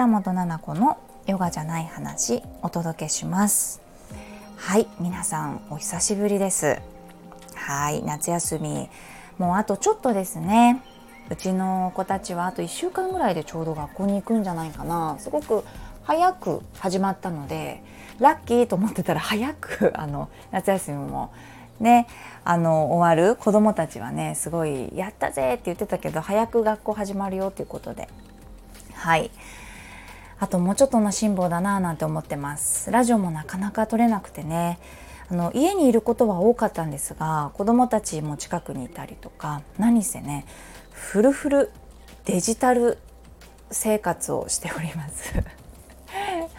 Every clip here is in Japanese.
倉本七子のヨガじゃない話、お届けします。はい、皆さんお久しぶりです。はい、夏休みもうあとちょっとですね。うちの子たちはあと1週間ぐらいでちょうど学校に行くんじゃないかな。すごく早く始まったのでラッキーと思ってたら、早く夏休みもね、終わる。子どもたちはね、すごいやったぜって言ってたけど、早く学校始まるよっていうことで、はい、あともうちょっとの辛抱だなぁなんて思ってます。ラジオもなかなか撮れなくてね、家にいることは多かったんですが、子どもたちも近くにいたりとか、何せねフルフルデジタル生活をしております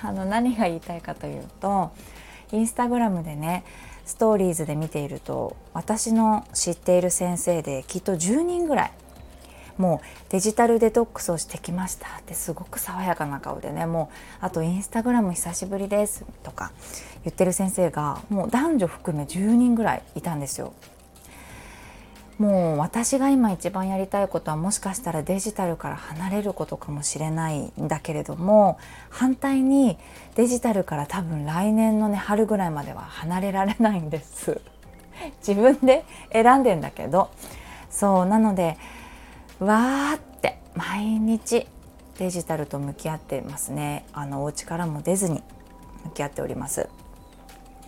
何が言いたいかというと、インスタグラムでねストーリーズで見ていると、私の知っている先生できっと10人ぐらいもうデジタルデトックスをしてきましたって、すごく爽やかな顔でね、もうあとインスタグラム久しぶりですとか言ってる先生がもう男女含め10人ぐらいいたんですよ。もう私が今一番やりたいことは、もしかしたらデジタルから離れることかもしれないんだけれども、反対にデジタルから多分来年のね春ぐらいまでは離れられないんです自分で選んでんだけど。そうなので、わーって毎日デジタルと向き合ってますね。お家からも出ずに向き合っております。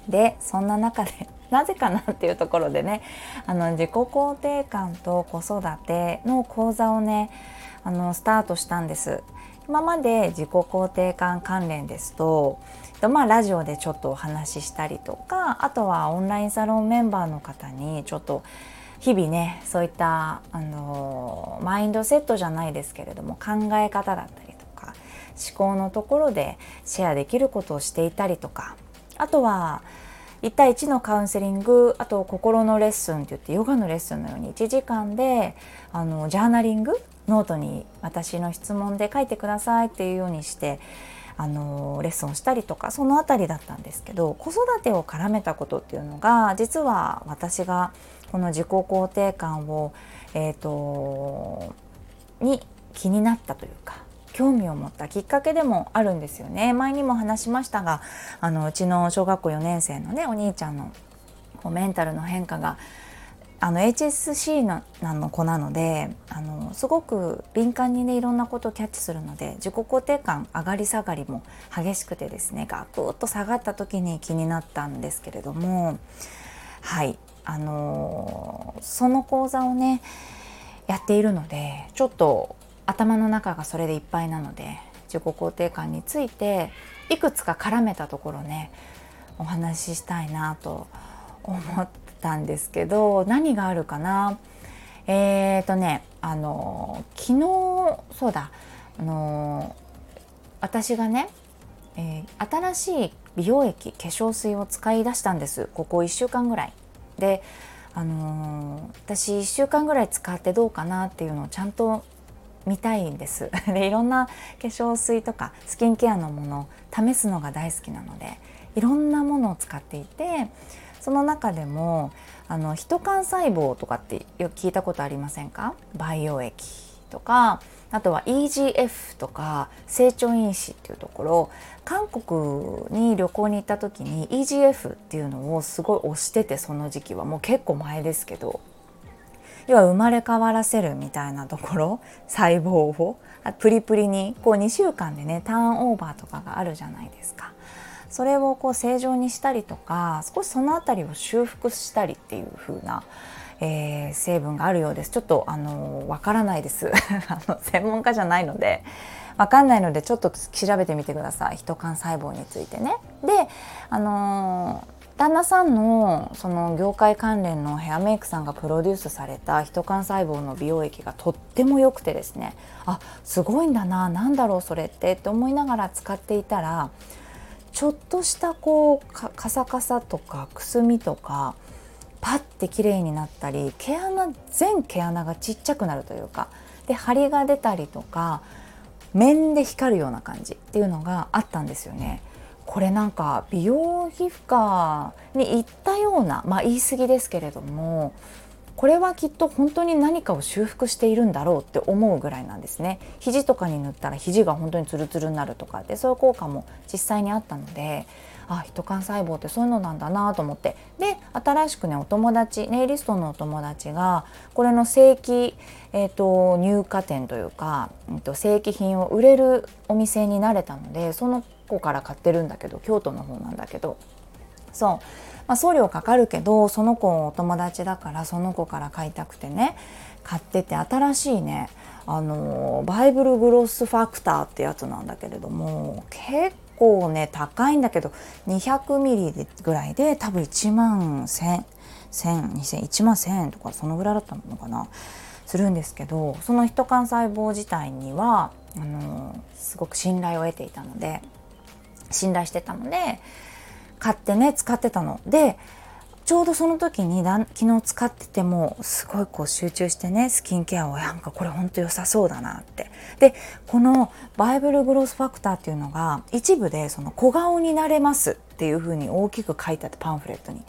で、そんな中でなぜかなっていうところでね、自己肯定感と子育ての講座をねスタートしたんです。今まで自己肯定感関連ですと、ラジオでちょっとお話ししたりとか、あとはオンラインサロンメンバーの方にちょっと日々ね、そういったマインドセットじゃないですけれども、考え方だったりとか思考のところでシェアできることをしていたりとか、あとは1対1のカウンセリング、あと心のレッスンって言って、ヨガのレッスンのように1時間でジャーナリング、ノートに私の質問で書いてくださいっていうようにしてレッスンをしたりとか、そのあたりだったんですけど、子育てを絡めたことっていうのが、実は私がこの自己肯定感を、気になったというか、興味を持ったきっかけでもあるんですよね。前にも話しましたが、うちの小学校4年生のねお兄ちゃんのメンタルの変化がHSC の子なので、すごく敏感にねいろんなことをキャッチするので、自己肯定感上がり下がりも激しくてですね、ガクッと下がった時に気になったんですけれども、はい、その講座をねやっているので、ちょっと頭の中がそれでいっぱいなので、自己肯定感についていくつか絡めたところねお話ししたいなと思ったんですけど、何があるかな。昨日そうだ、私がね、新しい美容液、化粧水を使い出したんです。ここ1週間ぐらいで、私1週間ぐらい使ってどうかなっていうのをちゃんと見たいんですで、いろんな化粧水とかスキンケアのものを試すのが大好きなので、いろんなものを使っていて、その中でもヒト幹細胞とかってよく聞いたことありませんか。培養液とか、あとは EGF とか成長因子っていうところ、韓国に旅行に行った時に EGF っていうのをすごい推してて、その時期はもう結構前ですけど、要は生まれ変わらせるみたいなところ、細胞をプリプリにこう2週間でねターンオーバーとかがあるじゃないですか。それをこう正常にしたりとか、少しそのあたりを修復したりっていう風な成分があるようです。ちょっとわからないです専門家じゃないのでわかんないので、ちょっと調べてみてください、ヒト幹細胞についてね。で、旦那さんのその業界関連のヘアメイクさんがプロデュースされたヒト幹細胞の美容液がとっても良くてですね、あ、すごいんだな、なんだろうそれってって思いながら使っていたら、ちょっとしたこうカサカサとかくすみとかパッて綺麗になったり、毛穴がちっちゃくなるというかで、張りが出たりとか面で光るような感じっていうのがあったんですよね。これなんか美容皮膚科に行ったような、言い過ぎですけれども、これはきっと本当に何かを修復しているんだろうって思うぐらいなんですね。肘とかに塗ったら肘が本当にツルツルになるとかってそういう効果も実際にあったので、あ、ヒト幹細胞ってそういうのなんだなと思って、で新しくねお友達ネイリストのお友達がこれの正規、入荷店というか、正規品を売れるお店に慣れたのでその子から買ってるんだけど、京都の方なんだけど、そう、まあ、送料かかるけどその子お友達だからその子から買いたくてね買ってて、新しいねバイブルグロスファクターってやつなんだけれども、結構ね高いんだけど 200ml ぐらいで多分1万1000円とかそのぐらいだったのかなするんですけど、そのヒト幹細胞自体にはすごく信頼してたので買ってね使ってたので、ちょうどその時に昨日使っててもすごいこう集中してねスキンケアをなんかこれほんと良さそうだなって。でこのバイブルグロスファクターっていうのが一部でその小顔になれますっていう風に大きく書いてあって、パンフレットに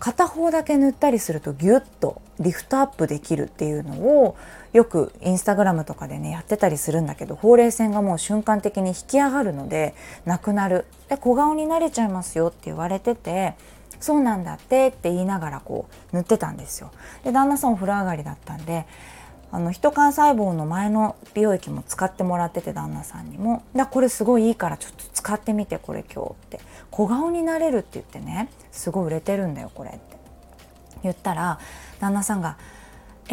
片方だけ塗ったりするとギュッとリフトアップできるっていうのをよくインスタグラムとかでねやってたりするんだけど、ほうれい線がもう瞬間的に引き上がるのでなくなる、で小顔になれちゃいますよって言われてて、そうなんだってって言いながらこう塗ってたんですよ。で旦那さんお風呂上がりだったんでヒト幹細胞の前の美容液も使ってもらってて、旦那さんにもこれすごいいいからちょっと使ってみてこれ今日って小顔になれるって言ってね、すごい売れてるんだよこれって言ったら、旦那さんが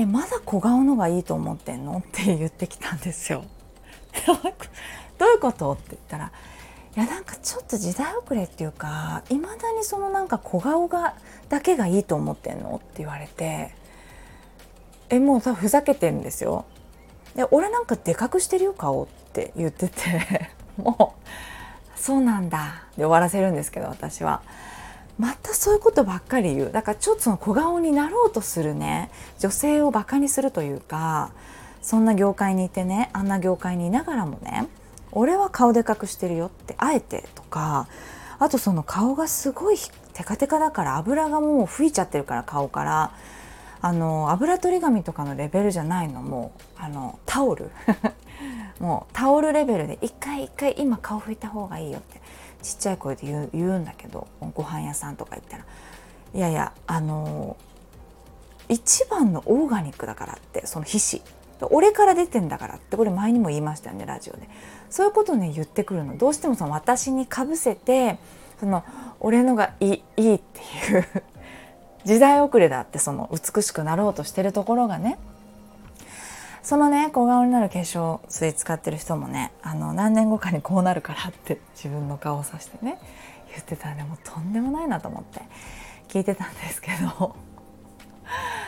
まだ小顔のがいいと思ってんのって言ってきたんですよ。どういうことって言ったら、いやなんかちょっと時代遅れっていうか、いまだにそのなんか小顔がだけがいいと思ってんのって言われて、もうさふざけてるんですよ。で俺なんかでかくしてるよ顔って言っててもうそうなんだで終わらせるんですけど、私はまたそういうことばっかり言う。だからちょっとその小顔になろうとするね女性をバカにするというか、そんな業界にいてね、あんな業界にいながらもね俺は顔でかくしてるよってあえてとか、あとその顔がすごいテカテカだから油がもう吹いちゃってるから顔から油取り紙とかのレベルじゃないの、もうタオルもうタオルレベルで一回今顔拭いた方がいいよってちっちゃい声で言うんだけど、ご飯屋さんとか行ったらいやいや一番のオーガニックだからって、その皮脂俺から出てんだからって、これ前にも言いましたよねラジオで。そういうことをね言ってくるの、どうしてもその私にかぶせてその俺のがいいっていう時代遅れだって、その美しくなろうとしてるところがね、そのね小顔になる化粧水使ってる人もね何年後かにこうなるからって自分の顔をさしてね言ってたらね、もうとんでもないなと思って聞いてたんですけど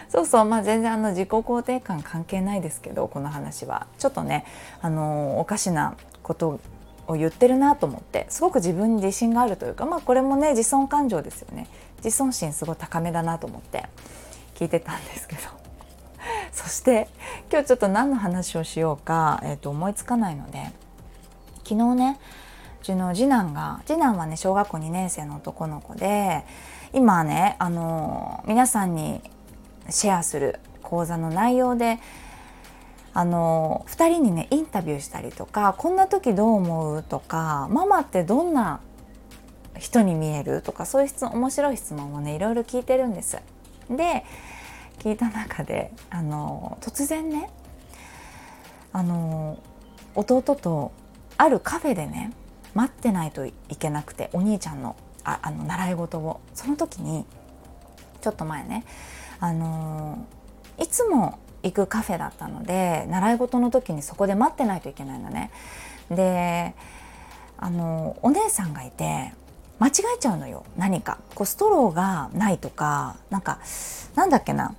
そうそう、まあ全然自己肯定感関係ないですけど、この話はちょっとねおかしなことを言ってるなと思って、すごく自分に自信があるというか、まあこれもね自尊感情ですよね、自尊心すごい高めだなと思って聞いてたんですけどそして今日ちょっと何の話をしようか、思いつかないので、昨日ねうちの次男はね小学校2年生の男の子で、今ね皆さんにシェアする講座の内容で2人にねインタビューしたりとか、こんな時どう思うとか、ママってどんな人に見えるとか、そういう面白い質問をねいろいろ聞いてるんです。で聞いた中で突然ね弟とあるカフェでね待ってないといけなくて、お兄ちゃんの習い事を、その時にちょっと前ねいつも行くカフェだったので習い事の時にそこで待ってないといけないのね。でお姉さんがいて間違えちゃうのよ、何かこうストローがないとか、なんかなんだっけな、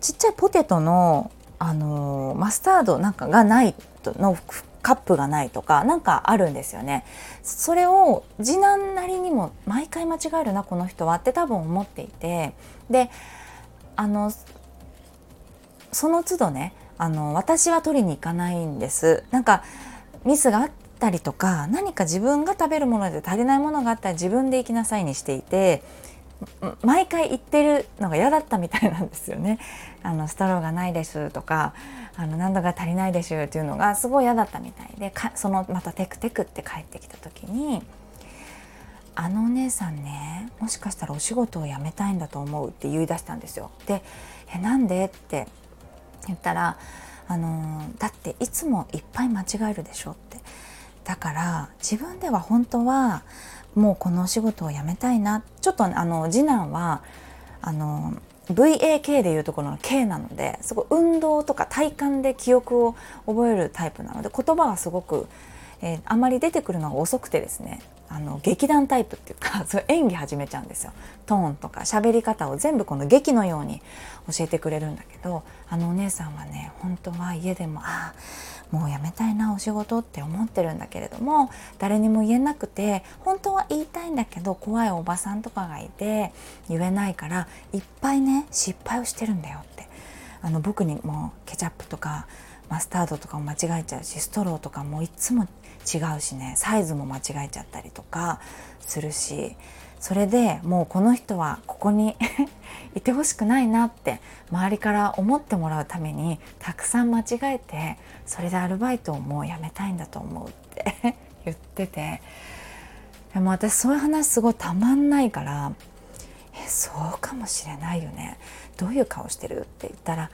ちっちゃいポテトのマスタードなんかがないのカップがないとかなんかあるんですよね。それを次男なりにも毎回間違えるなこの人はって多分思っていて、でその都度ね私は取りに行かないんです。なんかミスがあったりとか、何か自分が食べるもので足りないものがあったら自分で行きなさいにしていて、毎回言ってるのが嫌だったみたいなんですよね。ストローがないですとか、何度が足りないですっていうのがすごい嫌だったみたいで、そのまたテクテクって帰ってきた時に、あのお姉さんね、もしかしたらお仕事を辞めたいんだと思うって言い出したんですよ。で、なんでって言ったら、だっていつもいっぱい間違えるでしょって、だから自分では本当はもうこのお仕事を辞めたいな、ちょっと次男はVAK でいうところの K なので、すごい運動とか体感で記憶を覚えるタイプなので、言葉がすごく、あまり出てくるのが遅くてですね、劇団タイプっていうか、そう演技始めちゃうんですよ。トーンとか喋り方を全部この劇のように教えてくれるんだけど、お姉さんはね、本当は家でももうやめたいなお仕事って思ってるんだけれども、誰にも言えなくて、本当は言いたいんだけど怖いおばさんとかがいて言えないから、いっぱいね失敗をしてるんだよって、僕にもケチャップとかマスタードとかも間違えちゃうし、ストローとかもいつも違うしね、サイズも間違えちゃったりとかするし、それでもうこの人はここにいてほしくないなって周りから思ってもらうためにたくさん間違えて、それでアルバイトをもうやめたいんだと思うって言ってて、でも私そういう話すごいたまんないから、そうかもしれないよね、どういう顔してるって言ったら、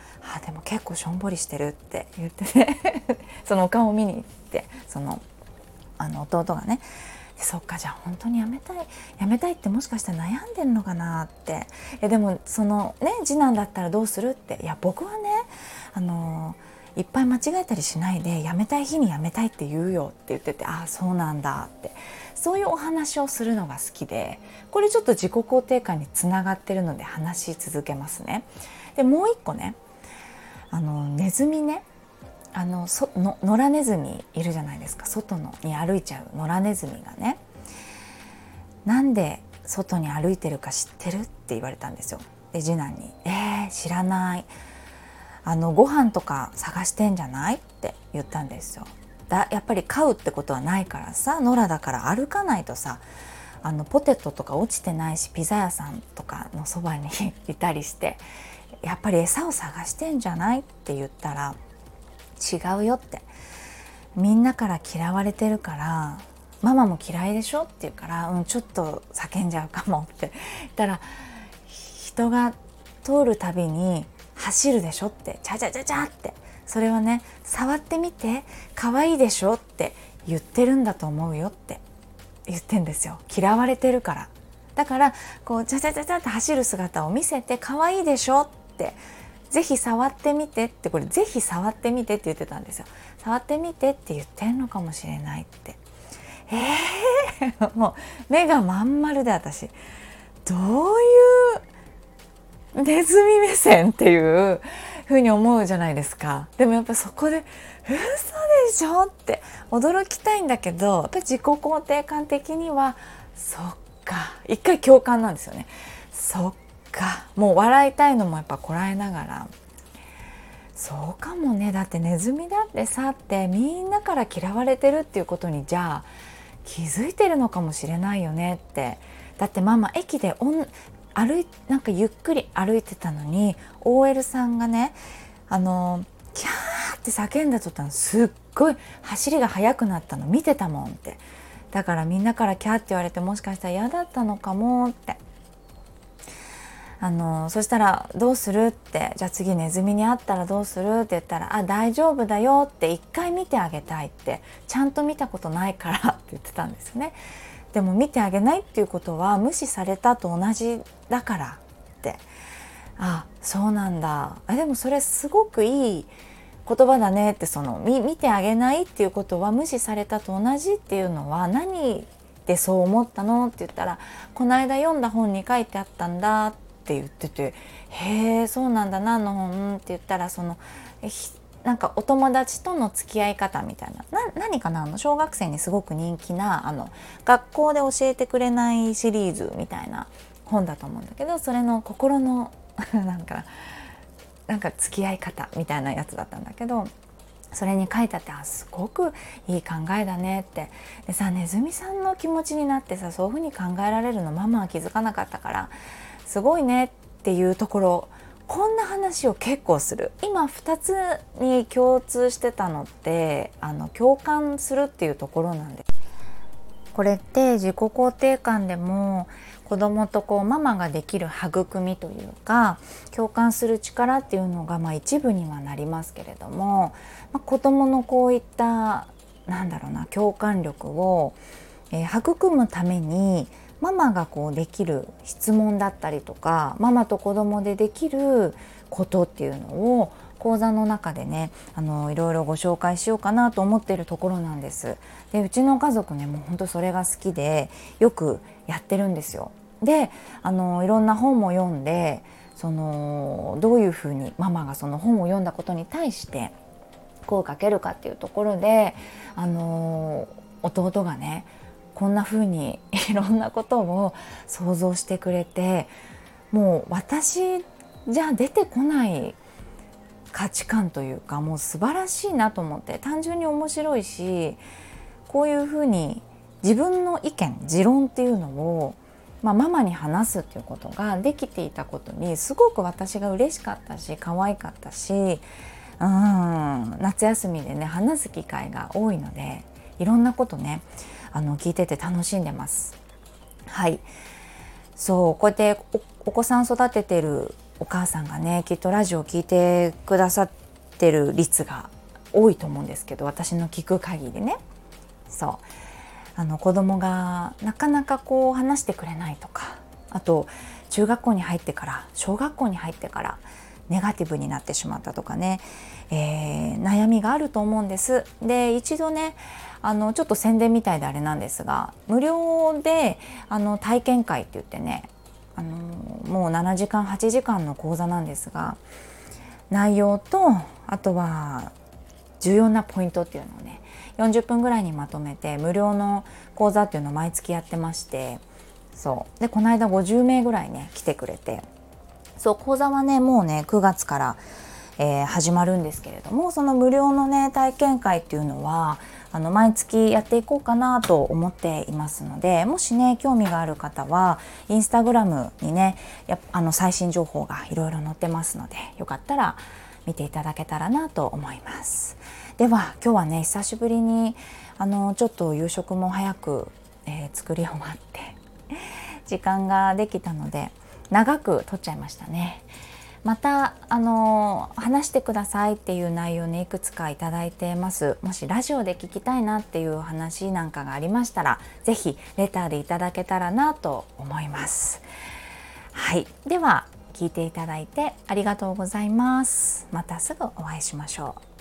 でも結構しょんぼりしてるって言ってねそのお顔を見に行って、弟がね、そっか、じゃあ本当に辞めたいってもしかしたら悩んでるのかなって、でもそのね、次男だったらどうするって、いや僕はね、いっぱい間違えたりしないで、辞めたい日に辞めたいって言うよって言ってて、そうなんだって、そういうお話をするのが好きで、これちょっと自己肯定感につながってるので話し続けますね。でもう一個ね、ネズミね、野良ネズミいるじゃないですか、外に歩いちゃう野良ネズミがね、なんで外に歩いてるか知ってるって言われたんですよ。で次男に知らない、ご飯とか探してんじゃないって言ったんですよ。やっぱり飼うってことはないからさ、野良だから歩かないとさ、ポテトとか落ちてないし、ピザ屋さんとかのそばにいたりして、やっぱり餌を探してんじゃないって言ったら、違うよって、みんなから嫌われてるから、ママも嫌いでしょって言うから、ちょっと叫んじゃうかもって言ったら、人が通るたびに走るでしょって、チャチャチャチャって、それはね、触ってみて可愛いでしょって言ってるんだと思うよって言ってんですよ。嫌われてるから、だからこうチャチャチャチャって走る姿を見せて、可愛いでしょって、ぜひ触ってみてって、これぜひ触ってみてって言ってたんですよ。触ってみてって言ってんのかもしれないって、もう目がまん丸で、私どういうネズミ目線っていうふうに思うじゃないですか。でもやっぱそこで嘘でしょって驚きたいんだけど、やっぱ自己肯定感的にはそっか、一回共感なんですよね。そっか、もう笑いたいのもやっぱこらえながら、そうかもね、だってネズミだってさって、みんなから嫌われてるっていうことにじゃあ気づいてるのかもしれないよねって、だってママ駅でなんかゆっくり歩いてたのに OL さんがね、キャーって叫んだ途端すっごい走りが速くなったの見てたもんって、だからみんなからキャーって言われて、もしかしたら嫌だったのかもって、そしたらどうするって、じゃあ次ネズミに会ったらどうするって言ったら、大丈夫だよって一回見てあげたいって、ちゃんと見たことないからって言ってたんですよね。でも見てあげないっていうことは無視されたと同じだからって、そうなんだ、でもそれすごくいい言葉だねって、その見てあげないっていうことは無視されたと同じっていうのは何でそう思ったのって言ったら、この間読んだ本に書いてあったんだって言ってて、へえそうなんだなの本って言ったら、そのなんかお友達との付き合い方みたいな、何かな、小学生にすごく人気な学校で教えてくれないシリーズみたいな本だと思うんだけど、それの心のなんか付き合い方みたいなやつだったんだけど、それに書いてあって、あ、すごくいい考えだねって。でさ、ねずみさんの気持ちになってさ、そういうふうに考えられるのママは気づかなかったからすごいねっていうところ、こんな話を結構する。今2つに共通してたのって、共感するっていうところなんです。これって自己肯定感でも子供とママができる育みというか、共感する力っていうのが一部にはなりますけれども、子供のこういった共感力を育むために、ママができる質問だったりとか、ママと子供でできることっていうのを講座の中でね、いろいろご紹介しようかなと思っているところなんです。で、うちの家族ね、もう本当それが好きでよくやってるんですよ。で、いろんな本も読んで、どういうふうにママがその本を読んだことに対して声かけるかっていうところで、弟がね、こんなふうにいろんなことを想像してくれて、もう私じゃ出てこない価値観というか、もう素晴らしいなと思って、単純に面白いし、こういうふうに自分の意見持論っていうのを、ママに話すっていうことができていたことにすごく私が嬉しかったし、可愛かったし、夏休みでね話す機会が多いので、いろんなことね聞いてて楽しんでます。はい、そうこうやって お子さん育ててるお母さんがね、きっとラジオを聞いてくださってる率が多いと思うんですけど、私の聞く限りでね、子供がなかなか話してくれないとか、あと中学校に入ってから小学校に入ってからネガティブになってしまったとかね、悩みがあると思うんです。で、一度ねちょっと宣伝みたいであれなんですが、無料で体験会って言ってね、もう7時間8時間の講座なんですが、内容とあとは重要なポイントっていうのをね40分ぐらいにまとめて、無料の講座っていうのを毎月やってまして、でこの間50名ぐらいね来てくれて、講座はねもうね9月から、始まるんですけれども、その無料のね体験会っていうのは毎月やっていこうかなと思っていますので、もしね興味がある方はインスタグラムにね最新情報がいろいろ載ってますので、よかったら見ていただけたらなと思います。では今日はね久しぶりにちょっと夕食も早く、作り終わって時間ができたので長く撮っちゃいましたね。また話してくださいっていう内容ねいくつかいただいてます。もしラジオで聞きたいなっていう話なんかがありましたら、ぜひレターでいただけたらなと思います。はい、では聞いていただいてありがとうございます。またすぐお会いしましょう。